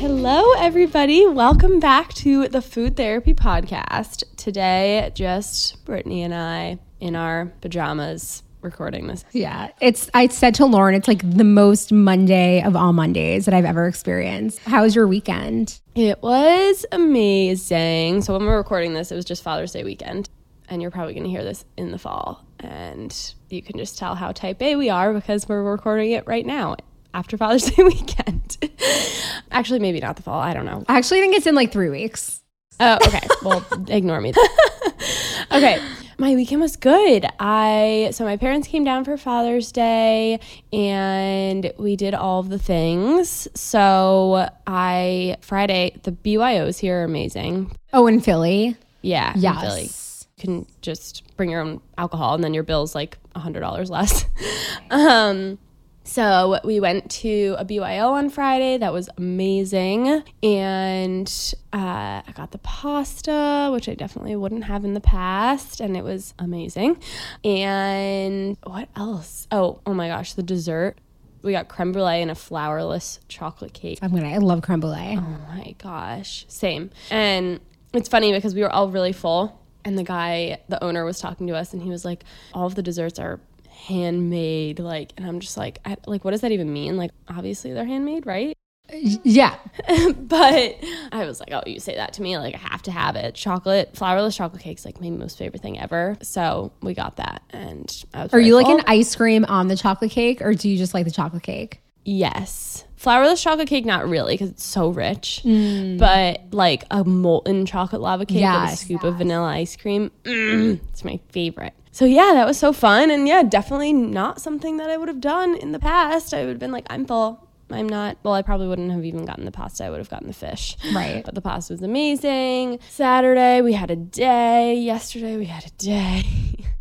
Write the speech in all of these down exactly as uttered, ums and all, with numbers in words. Hello, everybody. Welcome back to the Food Therapy Podcast. Today, just Brittany and I in our pajamas recording this. Yeah, it's. I said to Lauren, it's like the most Monday of all Mondays that I've ever experienced. How was your weekend? It was amazing. So when we were recording this, it was just Father's Day weekend. And you're probably going to hear this in the fall. And you can just tell how type A we are because we're recording it right now after Father's Day weekend. Actually, maybe not the fall. I don't know. I actually think it's in like three weeks. Oh, okay. Well, ignore me. Okay. My weekend was good. I so my parents came down for Father's Day and we did all of the things. So I Friday, the B Y Os here are amazing. Oh, in Philly? Yeah. Yes. In Philly. You can just bring your own alcohol and then your bill's like one hundred dollars less. um So we went to a B Y O on Friday. That was amazing. And uh, I got the pasta, which I definitely wouldn't have in the past. And it was amazing. And what else? Oh, oh my gosh, the dessert. We got creme brulee and a flourless chocolate cake. I'm gonna, I love creme brulee. Oh my gosh, same. And it's funny because we were all really full. And the guy, the owner, was talking to us and he was like, all of the desserts are handmade, like, and I'm just like, I, like, what does that even mean? Like, obviously they're handmade, right? Yeah. But I was like, oh, you say that to me, like, I have to have it. Chocolate, flourless chocolate cake's like my most favorite thing ever. So we got that, and I was. Are you full. Like an ice cream on the chocolate cake, or do you just like the chocolate cake? Yes. Flourless chocolate cake, not really, because it's so rich. Mm. But like a molten chocolate lava cake, yes, with a scoop yes. of vanilla ice cream. Mm, it's my favorite. So yeah, that was so fun. And yeah, definitely not something that I would have done in the past. I would have been like, I'm full. I'm not. Well, I probably wouldn't have even gotten the pasta. I would have gotten the fish. Right. But the pasta was amazing. Saturday, we had a day. Yesterday, we had a day.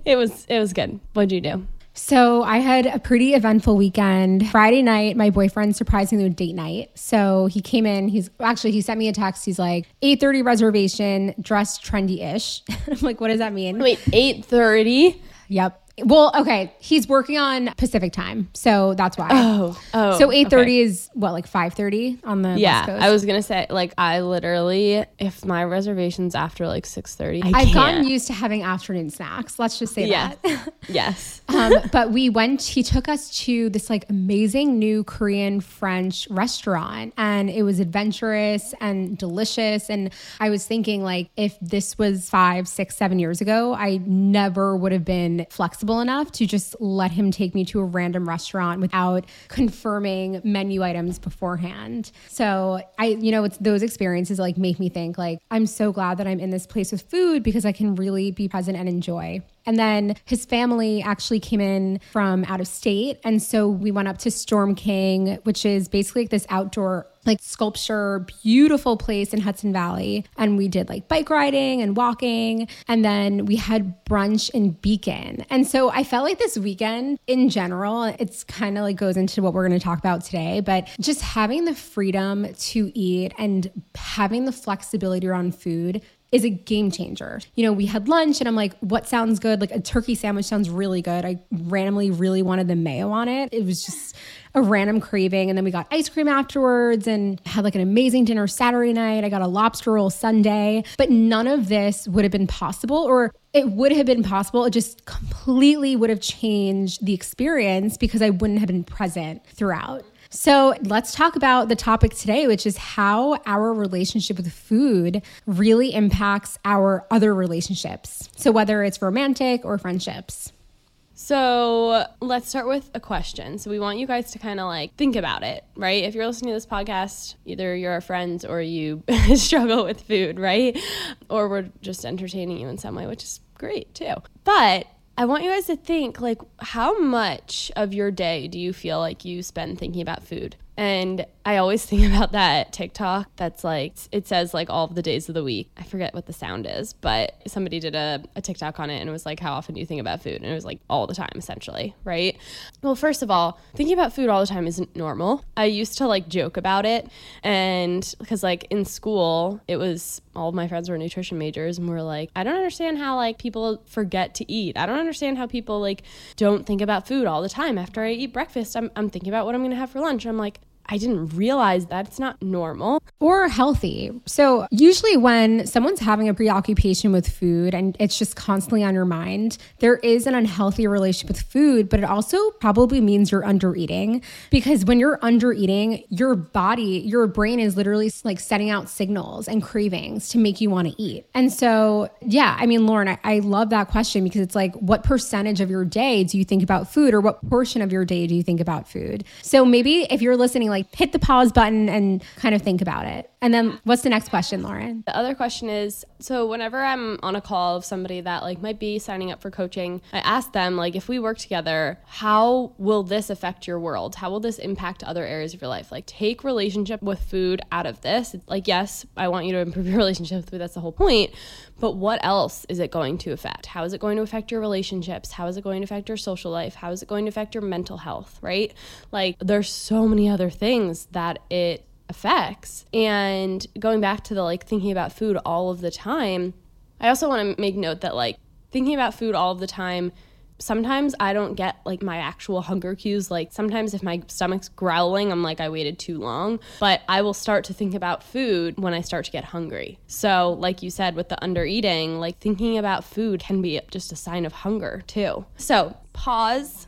It was, it was good. What'd you do? So I had a pretty eventful weekend. Friday night, my boyfriend surprised me with a date night. So he came in. He's actually, he sent me a text. He's like, eight thirty reservation, dressed trendy-ish. I'm like, what does that mean? Wait, eight thirty? Yep. Well, okay. He's working on Pacific time. So that's why. Oh, oh. So eight thirty okay. is what, like five thirty on the yeah, West Coast? Yeah, I was going to say, like, I literally, if my reservation's after like six thirty, I I've can't. gotten used to having afternoon snacks. Let's just say yeah. that. Yes. um, but we went, he took us to this like amazing new Korean French restaurant, and it was adventurous and delicious. And I was thinking, like, if this was five, six, seven years ago, I never would have been flexible enough to just let him take me to a random restaurant without confirming menu items beforehand. So I, you know, it's those experiences like make me think like, I'm so glad that I'm in this place with food because I can really be present and enjoy. And then his family actually came in from out of state. And so we went up to Storm King, which is basically like this outdoor like sculpture, beautiful place in Hudson Valley. And we did like bike riding and walking. And then we had brunch in Beacon. And so I felt like this weekend in general, it's kind of like goes into what we're going to talk about today, but just having the freedom to eat and having the flexibility around food is a game changer. You know, we had lunch and I'm like, what sounds good? Like a turkey sandwich sounds really good. I randomly really wanted the mayo on it. It was just a random craving. And then we got ice cream afterwards and had like an amazing dinner Saturday night. I got a lobster roll Sunday, but none of this would have been possible, or it would have been possible. It just completely would have changed the experience because I wouldn't have been present throughout. So let's talk about the topic today, which is how our relationship with food really impacts our other relationships. So whether it's romantic or friendships. So let's start with a question. So we want you guys to kind of like think about it, right? If you're listening to this podcast, either you're our friends or you struggle with food, right? Or we're just entertaining you in some way, which is great too. But I want you guys to think, like, how much of your day do you feel like you spend thinking about food? And I always think about that TikTok that's like, it says like all of the days of the week. I forget what the sound is, but somebody did a, a TikTok on it and it was like, how often do you think about food? And it was like all the time, essentially, right? Well, first of all, thinking about food all the time isn't normal. I used to like joke about it, and because like in school, it was all of my friends were nutrition majors and we're like, I don't understand how like people forget to eat. I don't understand how people like don't think about food all the time. After I eat breakfast, I'm, I'm thinking about what I'm going to have for lunch. I'm like, I didn't realize that it's not normal. Or healthy. So usually when someone's having a preoccupation with food and it's just constantly on your mind, there is an unhealthy relationship with food, but it also probably means you're under eating. Because when you're under eating, your body, your brain is literally like setting out signals and cravings to make you want to eat. And so, yeah, I mean, Lauren, I, I love that question because it's like, what percentage of your day do you think about food, or what portion of your day do you think about food? So maybe if you're listening, like hit the pause button and kind of think about it. And then what's the next question, Lauren? The other question is, so whenever I'm on a call of somebody that like might be signing up for coaching, I ask them like, if we work together, how will this affect your world? How will this impact other areas of your life? Like take relationship with food out of this. Like, yes, I want you to improve your relationship with food. That's the whole point. But what else is it going to affect? How is it going to affect your relationships? How is it going to affect your social life? How is it going to affect your mental health, right? Like there's so many other things. things that it affects. And going back to the like thinking about food all of the time, I also want to make note that like thinking about food all of the time, sometimes I don't get like my actual hunger cues. Like sometimes if my stomach's growling, I'm like, I waited too long, but I will start to think about food when I start to get hungry. So like you said, with the under eating, like thinking about food can be just a sign of hunger too. So pause.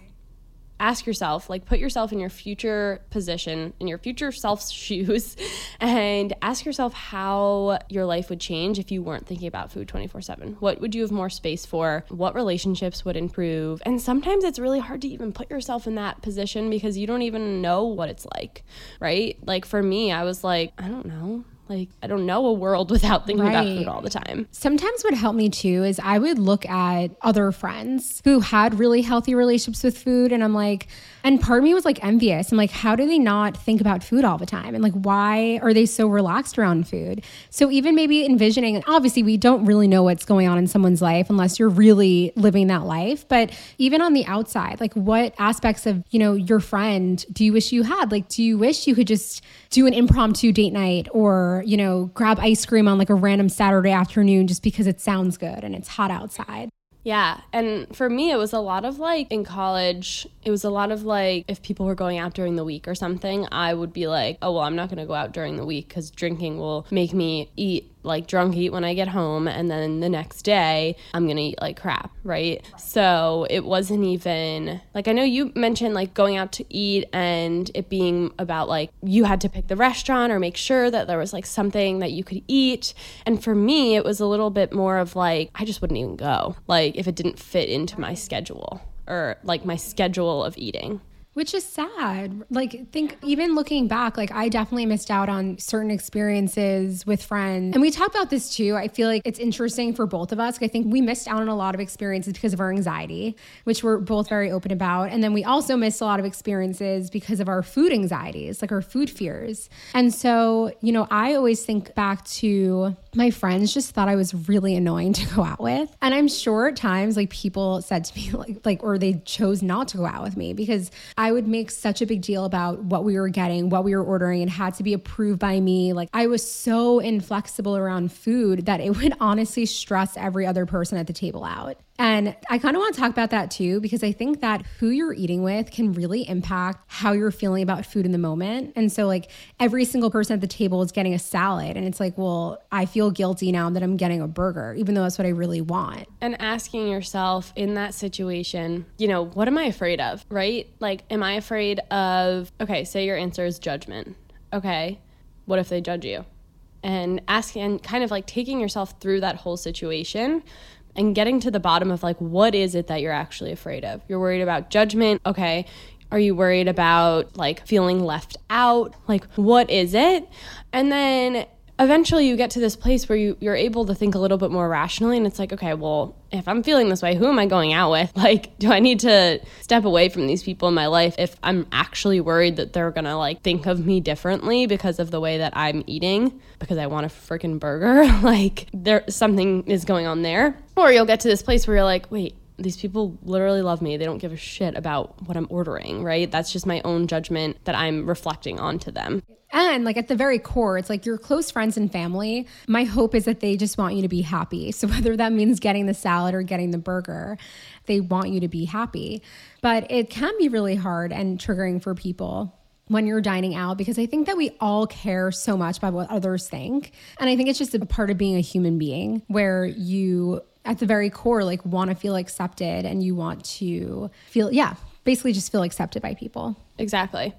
Ask yourself, like put yourself in your future position, in your future self's shoes, and ask yourself how your life would change if you weren't thinking about food twenty-four seven. What would you have more space for? What relationships would improve? And sometimes it's really hard to even put yourself in that position because you don't even know what it's like, right? Like for me, I was like, I don't know. Like, I don't know a world without thinking right. about food all the time. Sometimes what helped me too is I would look at other friends who had really healthy relationships with food. And I'm like, and part of me was like envious. I'm like, how do they not think about food all the time? And like, why are they so relaxed around food? So even maybe envisioning, and obviously we don't really know what's going on in someone's life unless you're really living that life. But even on the outside, like what aspects of, you know, your friend do you wish you had? Like, do you wish you could just do an impromptu date night, or you know, grab ice cream on like a random Saturday afternoon just because it sounds good and it's hot outside? Yeah. And for me, it was a lot of like in college, it was a lot of like if people were going out during the week or something, I would be like, oh, well, I'm not going to go out during the week because drinking will make me eat like drunk eat when I get home. And then the next day I'm going to eat like crap. Right. So it wasn't even like, I know you mentioned like going out to eat and it being about like you had to pick the restaurant or make sure that there was like something that you could eat. And for me, it was a little bit more of like, I just wouldn't even go. Like, if it didn't fit into my schedule or like my schedule of eating. Which is sad. Like think even looking back, like I definitely missed out on certain experiences with friends. And we talk about this too. I feel like it's interesting for both of us. I think we missed out on a lot of experiences because of our anxiety, which we're both very open about. And then we also missed a lot of experiences because of our food anxieties, like our food fears. And so, you know, I always think back to my friends just thought I was really annoying to go out with. And I'm sure at times like people said to me like, like or they chose not to go out with me because I I would make such a big deal about what we were getting, what we were ordering, and had to be approved by me. Like I was so inflexible around food that it would honestly stress every other person at the table out. And I kind of want to talk about that too, because I think that who you're eating with can really impact how you're feeling about food in the moment. And so like every single person at the table is getting a salad and it's like, well, I feel guilty now that I'm getting a burger, even though that's what I really want. And asking yourself in that situation, you know, what am I afraid of, right? Like, am I afraid of, okay, say your answer is judgment. Okay, what if they judge you? And asking and kind of like taking yourself through that whole situation and getting to the bottom of like, what is it that you're actually afraid of? You're worried about judgment. Okay. Are you worried about like feeling left out? Like, what is it? And then eventually you get to this place where you, you're able to think a little bit more rationally, and it's like, okay, well, if I'm feeling this way, who am I going out with? Like, do I need to step away from these people in my life if I'm actually worried that they're gonna like think of me differently because of the way that I'm eating, because I want a freaking burger? Like, there something is going on there. Or you'll get to this place where you're like, wait, these people literally love me. They don't give a shit about what I'm ordering, right? That's just my own judgment that I'm reflecting onto them. And like at the very core, it's like your close friends and family, my hope is that they just want you to be happy. So whether that means getting the salad or getting the burger, they want you to be happy. But it can be really hard and triggering for people when you're dining out, because I think that we all care so much about what others think. And I think it's just a part of being a human being where you at the very core, like want to feel accepted and you want to feel, yeah, basically just feel accepted by people. Exactly.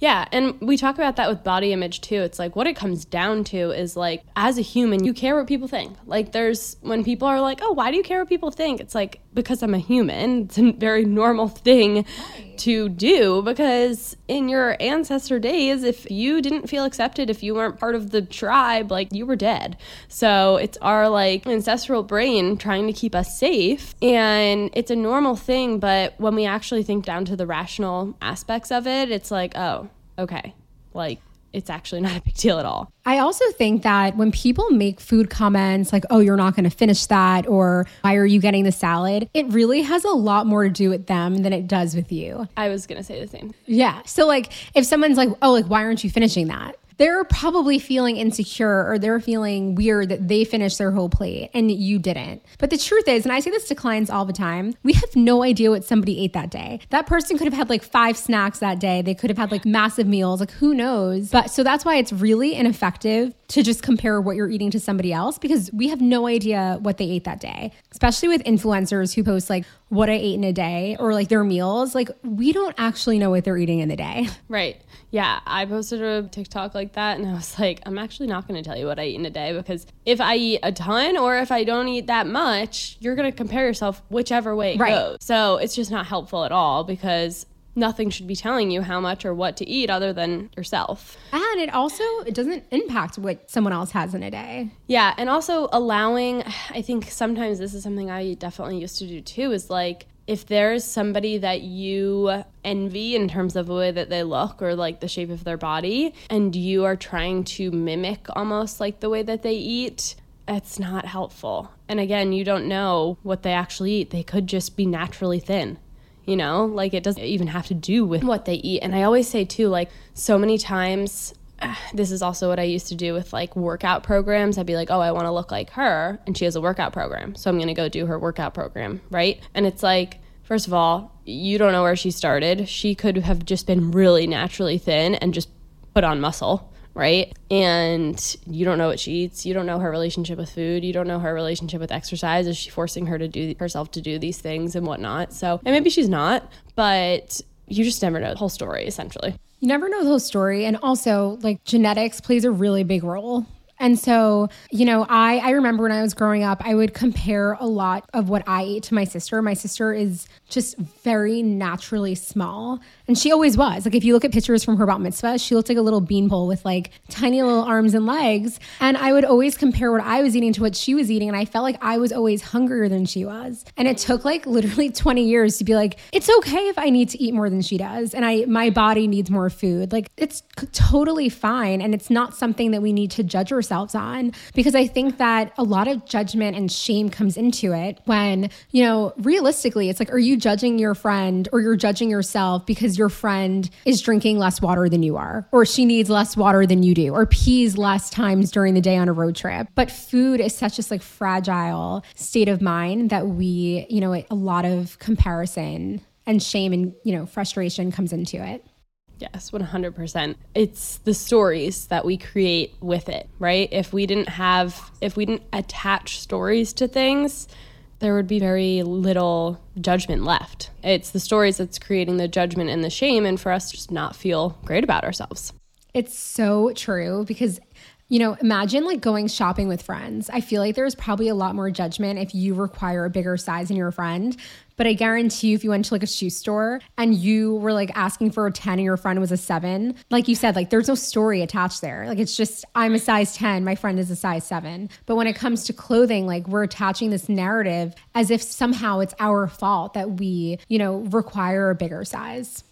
Yeah. And we talk about that with body image too. It's like what it comes down to is like, as a human, you care what people think. Like there's, when people are like, oh, why do you care what people think? It's like, because I'm a human. It's a very normal thing right. to do, because in your ancestor days, if you didn't feel accepted, if you weren't part of the tribe, like you were dead. So it's our like ancestral brain trying to keep us safe. And it's a normal thing. But when we actually think down to the rational aspects of Of it, it's like, oh, okay, like it's actually not a big deal at all. I also think that when people make food comments like, oh, you're not going to finish that, or why are you getting the salad, it really has a lot more to do with them than it does with you. I was going to say the same. Yeah. So like if someone's like, oh, like why aren't you finishing that? They're probably feeling insecure or they're feeling weird that they finished their whole plate and you didn't. But the truth is, and I say this to clients all the time, we have no idea what somebody ate that day. That person could have had like five snacks that day. They could have had like massive meals, like who knows? But so that's why it's really ineffective to just compare what you're eating to somebody else, because we have no idea what they ate that day, especially with influencers who post like what I ate in a day or like their meals. Like we don't actually know what they're eating in the day. Right. Yeah, I posted a TikTok like that and I was like, I'm actually not going to tell you what I eat in a day, because if I eat a ton or if I don't eat that much, you're going to compare yourself whichever way it right. goes. So it's just not helpful at all, because nothing should be telling you how much or what to eat other than yourself. And it also, it doesn't impact what someone else has in a day. Yeah, and also allowing, I think sometimes this is something I definitely used to do too, is like, if there's somebody that you envy in terms of the way that they look or like the shape of their body, and you are trying to mimic almost like the way that they eat, it's not helpful. And again, you don't know what they actually eat. They could just be naturally thin, you know, like it doesn't even have to do with what they eat. And I always say too, like so many times, this is also what I used to do with like workout programs. I'd be like, oh, I want to look like her and she has a workout program, so I'm going to go do her workout program, right? And it's like, first of all, you don't know where she started. She could have just been really naturally thin and just put on muscle, right? And you don't know what she eats. You don't know her relationship with food. You don't know her relationship with exercise. Is she forcing her to do herself to do these things and whatnot? So, and maybe she's not, but you just never know the whole story essentially. You never know the whole story. And also like genetics plays a really big role. And so, you know, I, I remember when I was growing up, I would compare a lot of what I ate to my sister. My sister is just very naturally small. And she always was. Like if you look at pictures from her bat mitzvah, she looked like a little beanpole with like tiny little arms and legs. And I would always compare what I was eating to what she was eating. And I felt like I was always hungrier than she was. And it took like literally twenty years to be like, it's okay if I need to eat more than she does. And I my body needs more food. Like it's totally fine. And it's not something that we need to judge ourselves on, because I think that a lot of judgment and shame comes into it when, you know, realistically, it's like, are you judging your friend or you're judging yourself because your friend is drinking less water than you are, or she needs less water than you do, or pees less times during the day on a road trip? But food is such this like fragile state of mind that we, you know, a lot of comparison and shame and, you know, frustration comes into it. Yes, one hundred percent. It's the stories that we create with it, right? If we didn't have, if we didn't attach stories to things, there would be very little judgment left. It's the stories that's creating the judgment and the shame, and for us to just not feel great about ourselves. It's so true, because You know, imagine like going shopping with friends. I feel like there's probably a lot more judgment if you require a bigger size than your friend. But I guarantee you, if you went to like a shoe store and you were like asking for a ten and your friend was a seven, like you said, like there's no story attached there. Like it's just, I'm a size ten, my friend is a size seven. But when it comes to clothing, like we're attaching this narrative as if somehow it's our fault that we, you know, require a bigger size.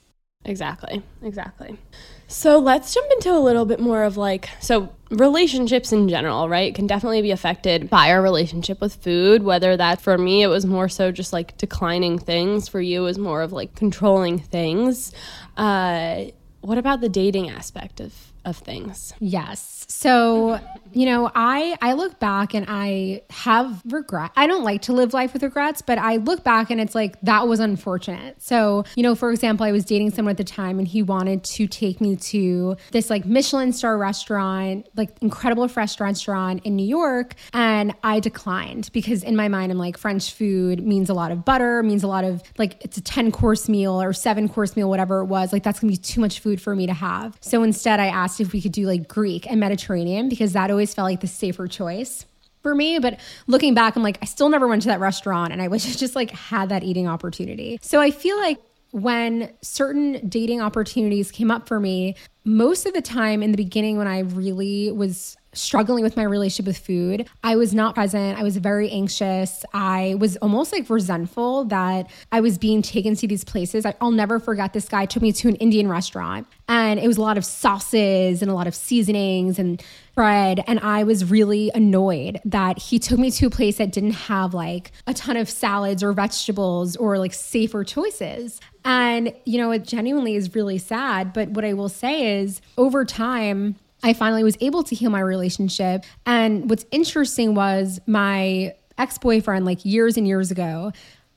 Exactly, exactly. So let's jump into a little bit more of like, so relationships in general, right, can definitely be affected by our relationship with food, whether that for me, it was more so just like declining things. For you, it was more of like controlling things. Uh, what about the dating aspect of of things? Yes. So, you know, I, I look back and I have regret. I don't like to live life with regrets, but I look back and it's like, that was unfortunate. So, you know, for example, I was dating someone at the time and he wanted to take me to this like Michelin star restaurant, like incredible fresh restaurant in New York. And I declined because in my mind, I'm like, French food means a lot of butter, means a lot of like, it's a ten course meal or seven course meal, whatever it was. Like that's gonna be too much food for me to have. So instead I asked if we could do like Greek and Mediterranean because that always felt like the safer choice for me. But looking back, I'm like, I still never went to that restaurant and I wish I just like had that eating opportunity. So I feel like when certain dating opportunities came up for me, most of the time in the beginning when I really was struggling with my relationship with food, I was not present. I was very anxious. I was almost like resentful that I was being taken to these places. I'll never forget this guy took me to an Indian restaurant and it was a lot of sauces and a lot of seasonings and bread. And I was really annoyed that he took me to a place that didn't have like a ton of salads or vegetables or like safer choices. And, you know, it genuinely is really sad. But what I will say is over time, I finally was able to heal my relationship. And what's interesting was my ex-boyfriend, like years and years ago,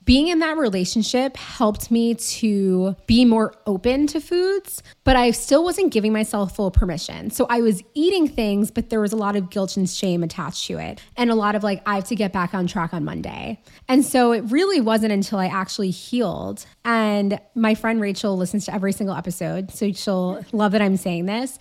being in that relationship helped me to be more open to foods, but I still wasn't giving myself full permission. So I was eating things, but there was a lot of guilt and shame attached to it. And a lot of like, I have to get back on track on Monday. And so it really wasn't until I actually healed. And my friend Rachel listens to every single episode, so she'll love that I'm saying this.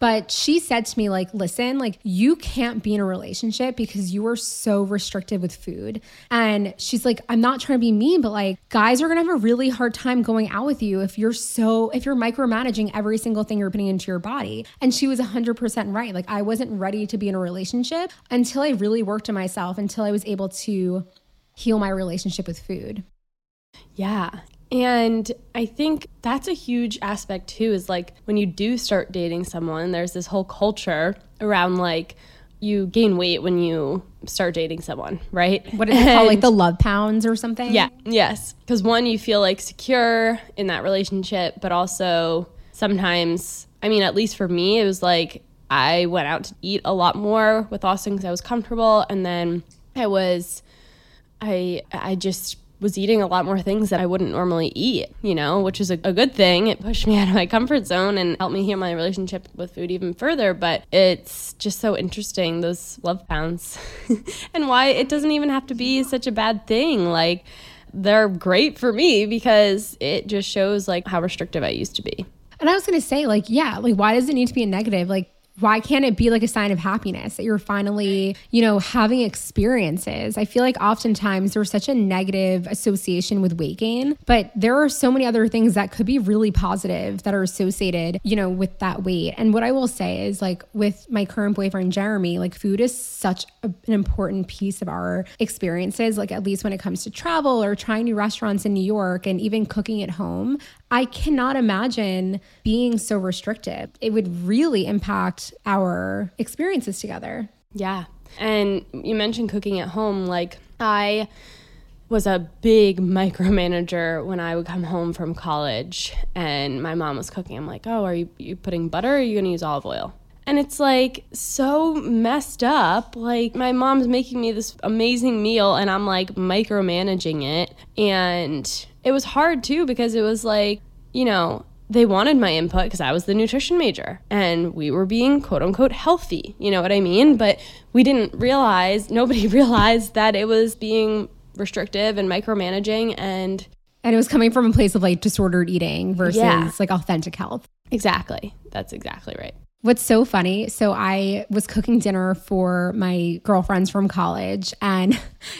But she said to me like, listen, like you can't be in a relationship because you are so restrictive with food. And she's like, I'm not trying to be mean, but like guys are gonna have a really hard time going out with you if you're so, if you're micromanaging every single thing you're putting into your body. And she was one hundred percent right. Like I wasn't ready to be in a relationship until I really worked on myself, until I was able to heal my relationship with food. Yeah. And I think that's a huge aspect too, is like when you do start dating someone, there's this whole culture around like you gain weight when you start dating someone, right? What is it called? Like the love pounds or something? Yeah. Yes. Because one, you feel like secure in that relationship, but also sometimes, I mean, at least for me, it was like I went out to eat a lot more with Austin because I was comfortable. And then I was, I, I just... was eating a lot more things that I wouldn't normally eat, you know, which is a, a good thing. It pushed me out of my comfort zone and helped me heal my relationship with food even further. But it's just so interesting, those love pounds and why it doesn't even have to be such a bad thing. Like they're great for me because it just shows like how restrictive I used to be. And I was going to say like, yeah, like why does it need to be a negative? Like why can't it be like a sign of happiness that you're finally, you know, having experiences? I feel like oftentimes there's such a negative association with weight gain, but there are so many other things that could be really positive that are associated, you know, with that weight. And what I will say is like with my current boyfriend, Jeremy, like food is such a, an important piece of our experiences, like at least when it comes to travel or trying new restaurants in New York and even cooking at home. I cannot imagine being so restrictive. It would really impact our experiences together. Yeah. And you mentioned cooking at home. Like I was a big micromanager when I would come home from college and my mom was cooking. I'm like, oh, are you, you putting butter or are you going to use olive oil? And it's like so messed up. Like my mom's making me this amazing meal and I'm like micromanaging it. And it was hard too because it was like, you know, they wanted my input because I was the nutrition major and we were being quote unquote healthy. You know what I mean? But we didn't realize, nobody realized that it was being restrictive and micromanaging. And and it was coming from a place of like disordered eating versus yeah. like authentic health. Exactly. That's exactly right. What's so funny, so I was cooking dinner for my girlfriends from college, and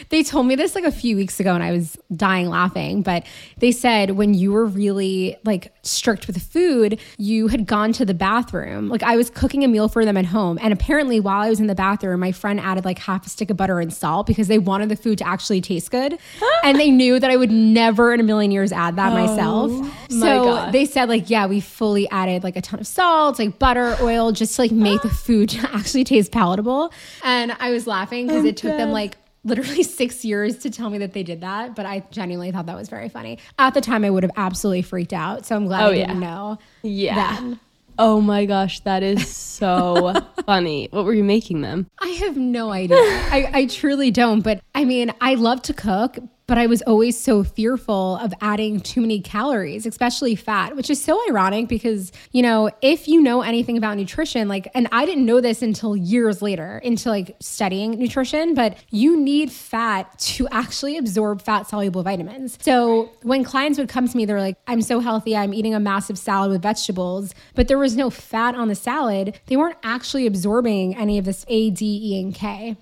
they told me this like a few weeks ago and I was dying laughing, but they said when you were really like strict with food, you had gone to the bathroom. Like I was cooking a meal for them at home, and apparently while I was in the bathroom, my friend added like half a stick of butter and salt because they wanted the food to actually taste good. And they knew that I would never in a million years add that oh, myself. So my God. They said like, yeah, we fully added like a ton of salt, like butter, oil, Oil just to like make the food actually taste palatable. And I was laughing because it took them like literally six years to tell me that they did that. But I genuinely thought that was very funny. At the time, I would have absolutely freaked out. So I'm glad oh, I yeah. didn't know. Yeah. That. Oh my gosh, that is so funny. What were you making them? I have no idea. I, I truly don't. But I mean, I love to cook, but I was always so fearful of adding too many calories, especially fat, which is so ironic because, you know, if you know anything about nutrition, like, and I didn't know this until years later into like studying nutrition, but you need fat to actually absorb fat soluble vitamins. So when clients would come to me, they're like, I'm so healthy. I'm eating a massive salad with vegetables, but there was no fat on the salad. They weren't actually absorbing any of this A, D, E, and K.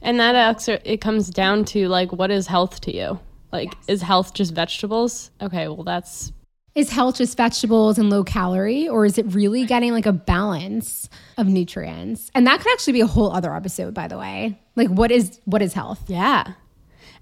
And that exer- it comes down to like, what is health to you? Like, yes. Is health just vegetables? Okay, well that's... Is health just vegetables and low calorie, or is it really getting like a balance of nutrients? And that could actually be a whole other episode, by the way. Like what is what is health? Yeah.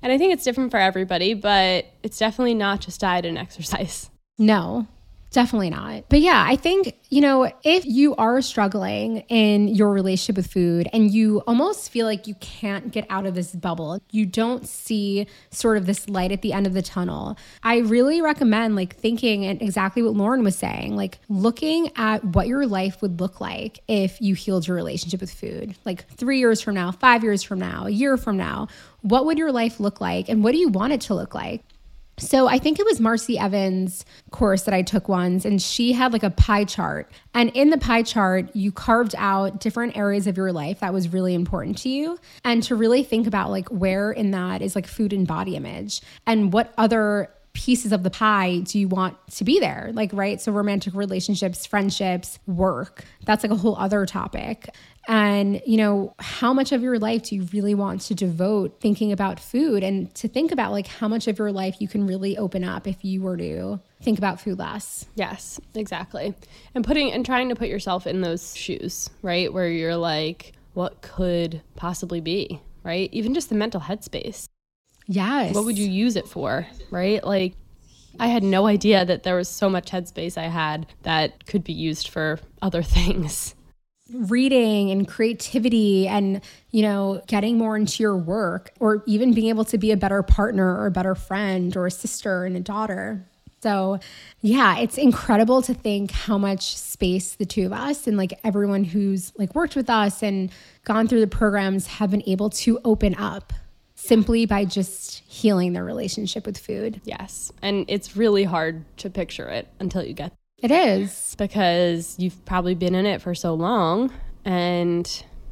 And I think it's different for everybody, but it's definitely not just diet and exercise. No. Definitely not. But yeah, I think, you know, if you are struggling in your relationship with food and you almost feel like you can't get out of this bubble, you don't see sort of this light at the end of the tunnel, I really recommend like thinking and exactly what Lauren was saying, like looking at what your life would look like if you healed your relationship with food, like three years from now, five years from now, a year from now, what would your life look like? And what do you want it to look like? So I think it was Marcy Evans' course that I took once, and she had like a pie chart. And in the pie chart, you carved out different areas of your life that was really important to you, and to really think about like where in that is like food and body image, and what other pieces of the pie do you want to be there? Like, right? So romantic relationships, friendships, work, that's like a whole other topic. And, you know, how much of your life do you really want to devote thinking about food, and to think about like how much of your life you can really open up if you were to think about food less? Yes, exactly. And putting and trying to put yourself in those shoes, right? Where you're like, what could possibly be, right? Even just the mental headspace. Yes. What would you use it for, right? Like, I had no idea that there was so much headspace I had that could be used for other things. Reading and creativity, and, you know, getting more into your work, or even being able to be a better partner or a better friend or a sister and a daughter. So yeah, it's incredible to think how much space the two of us and like everyone who's like worked with us and gone through the programs have been able to open up simply by just healing their relationship with food. Yes. And it's really hard to picture it until you get It is. Because you've probably been in it for so long. And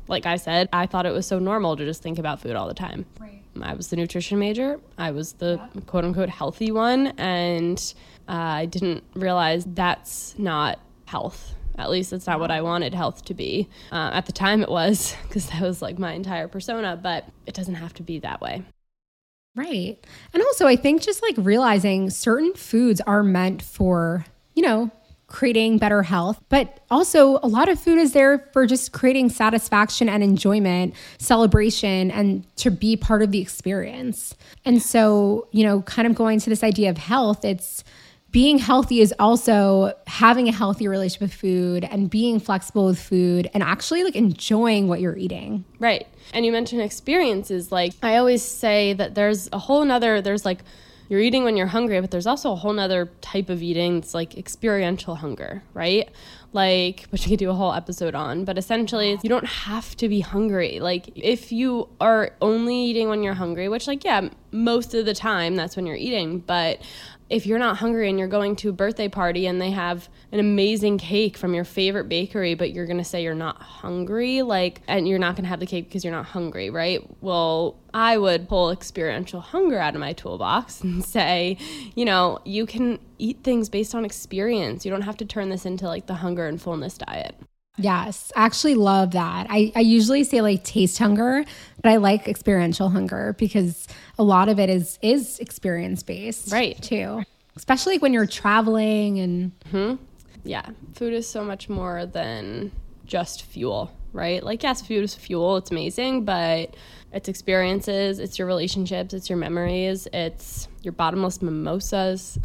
like I said, I thought it was so normal to just think about food all the time. Right. I was the nutrition major. I was the yeah. quote unquote healthy one. And uh, I didn't realize that's not health. At least that's not what I wanted health to be. Uh, at the time it was, because that was like my entire persona, but it doesn't have to be that way. Right. And also I think just like realizing certain foods are meant for, you know, creating better health, but also a lot of food is there for just creating satisfaction and enjoyment, celebration, and to be part of the experience. And so, you know, kind of going to this idea of health, it's being healthy is also having a healthy relationship with food and being flexible with food and actually like enjoying what you're eating. Right. And you mentioned experiences. Like I always say that there's a whole nother, there's like, you're eating when you're hungry, but there's also a whole nother type of eating. It's like experiential hunger, right? Like, which you could do a whole episode on, but essentially you don't have to be hungry. Like if you are only eating when you're hungry, which like, yeah, most of the time that's when you're eating, but if you're not hungry and you're going to a birthday party and they have an amazing cake from your favorite bakery, but you're going to say you're not hungry, like, and you're not going to have the cake because you're not hungry, right? Well, I would pull experiential hunger out of my toolbox and say, you know, you can eat things based on experience. You don't have to turn this into like the hunger and fullness diet. Yes. I actually love that. I, I usually say like taste hunger, but I like experiential hunger because a lot of it is, is experience based. Right. Too. Especially like when you're traveling and. Mm-hmm. Yeah. Food is so much more than just fuel, right? Like, yes, food is fuel. It's amazing, but it's experiences. It's your relationships. It's your memories. It's your bottomless mimosas.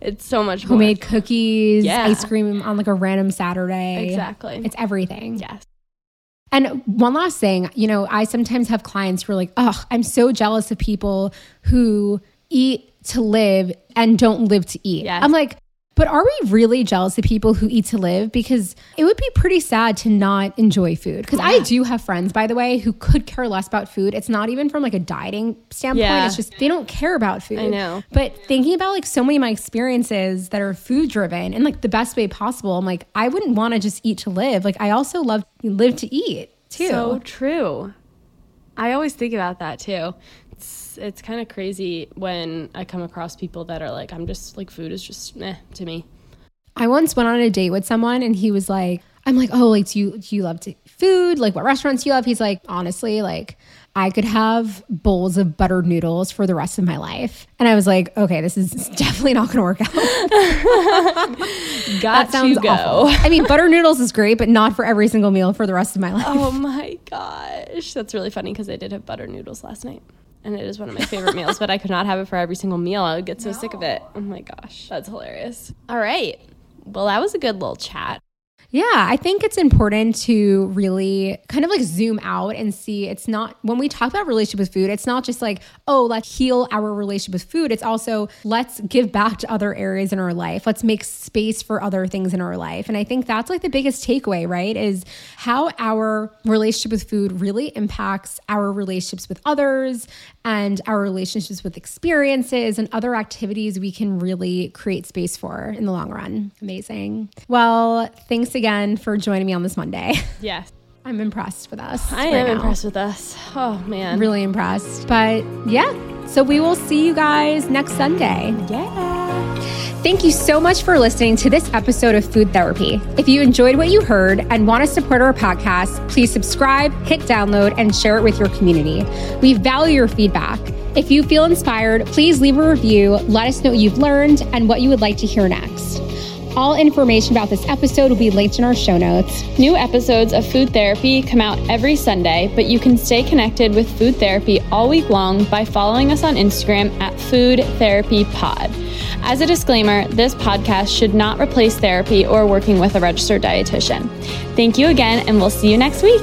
It's so much more. Homemade cookies, yeah. Ice cream on like a random Saturday. Exactly. It's everything. Yes. And one last thing, you know, I sometimes have clients who are like, oh, I'm so jealous of people who eat to live and don't live to eat. Yes. I'm like, but are we really jealous of people who eat to live? Because it would be pretty sad to not enjoy food. Because yeah. I do have friends, by the way, who could care less about food. It's not even from like a dieting standpoint. Yeah. It's just they don't care about food. I know. But thinking about like so many of my experiences that are food driven in like the best way possible, I'm like, I wouldn't want to just eat to live. Like I also love live to eat too. So true. I always think about that too. It's it's kind of crazy when I come across people that are like, I'm just like, food is just meh to me. I once went on a date with someone and he was like, I'm like, oh, like, do you, do you love to food? Like what restaurants do you love? He's like, honestly, like I could have bowls of buttered noodles for the rest of my life. And I was like, okay, this is definitely not going to work out. Got that sounds go. Awful. I mean, buttered noodles is great, but not for every single meal for the rest of my life. Oh my gosh. That's really funny because I did have buttered noodles last night. And it is one of my favorite meals, but I could not have it for every single meal. I would get so no. sick of it. Oh my gosh, that's hilarious. All right. Well, that was a good little chat. Yeah, I think it's important to really kind of like zoom out and see it's not, when we talk about relationship with food, it's not just like, oh, let's heal our relationship with food. It's also let's give back to other areas in our life. Let's make space for other things in our life. And I think that's like the biggest takeaway, right? Is how our relationship with food really impacts our relationships with others and our relationships with experiences and other activities we can really create space for in the long run. Amazing. Well, thanks again for joining me on this Monday. Yes. I'm impressed with us. I right am now. impressed with us. Oh, man. Really impressed. But yeah, so we will see you guys next Sunday. Yeah. Thank you so much for listening to this episode of Food Therapy. If you enjoyed what you heard and want to support our podcast, please subscribe, hit download, and share it with your community. We value your feedback. If you feel inspired, please leave a review, let us know what you've learned and what you would like to hear next. All information about this episode will be linked in our show notes. New episodes of Food Therapy come out every Sunday, but you can stay connected with Food Therapy all week long by following us on Instagram at Food Therapy Pod. As a disclaimer, this podcast should not replace therapy or working with a registered dietitian. Thank you again, and we'll see you next week.